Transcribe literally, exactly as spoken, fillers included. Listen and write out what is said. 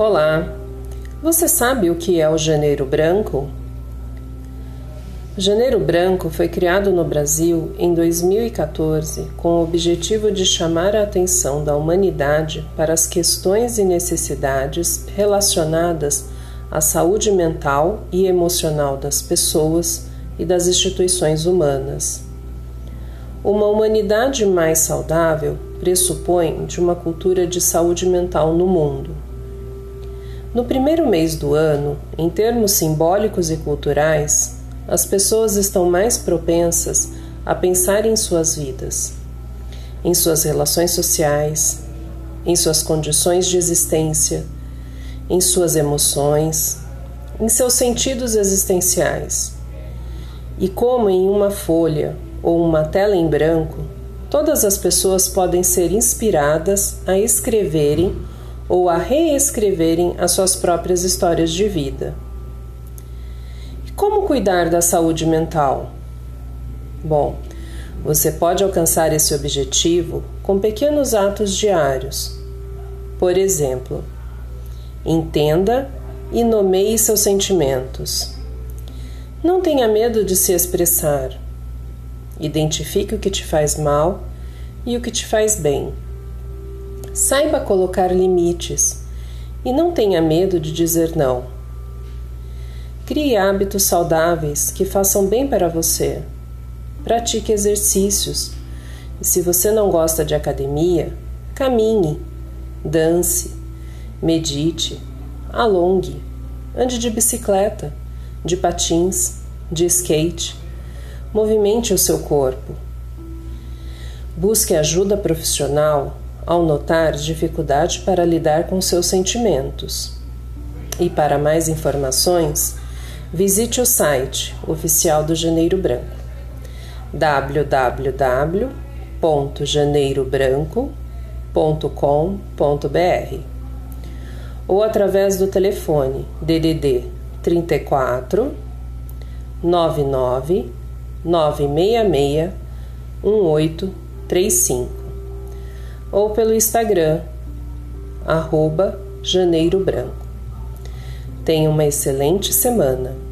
Olá! Você sabe o que é o Janeiro Branco? Janeiro Branco foi criado no Brasil em dois mil e quatorze com o objetivo de chamar a atenção da humanidade para as questões e necessidades relacionadas à saúde mental e emocional das pessoas e das instituições humanas. Uma humanidade mais saudável pressupõe de uma cultura de saúde mental no mundo. No primeiro mês do ano, em termos simbólicos e culturais, as pessoas estão mais propensas a pensar em suas vidas, em suas relações sociais, em suas condições de existência, em suas emoções, em seus sentidos existenciais. E como em uma folha ou uma tela em branco, todas as pessoas podem ser inspiradas a escreverem ou a reescreverem as suas próprias histórias de vida. Como cuidar da saúde mental? Bom, você pode alcançar esse objetivo com pequenos atos diários. Por exemplo, entenda e nomeie seus sentimentos. Não tenha medo de se expressar. Identifique o que te faz mal e o que te faz bem. Saiba colocar limites e não tenha medo de dizer não. Crie hábitos saudáveis que façam bem para você. Pratique exercícios. E se você não gosta de academia, caminhe, dance, medite, alongue, ande de bicicleta, de patins, de skate. Movimente o seu corpo. Busque ajuda profissional ao notar dificuldade para lidar com seus sentimentos. E para mais informações, visite o site oficial do Janeiro Branco, w w w ponto janeiro branco ponto com ponto b r, ou através do telefone D D D trinta e quatro, nove nove nove seis seis, um oito três cinco, ou pelo Instagram, arroba Janeiro Branco. Tenha uma excelente semana.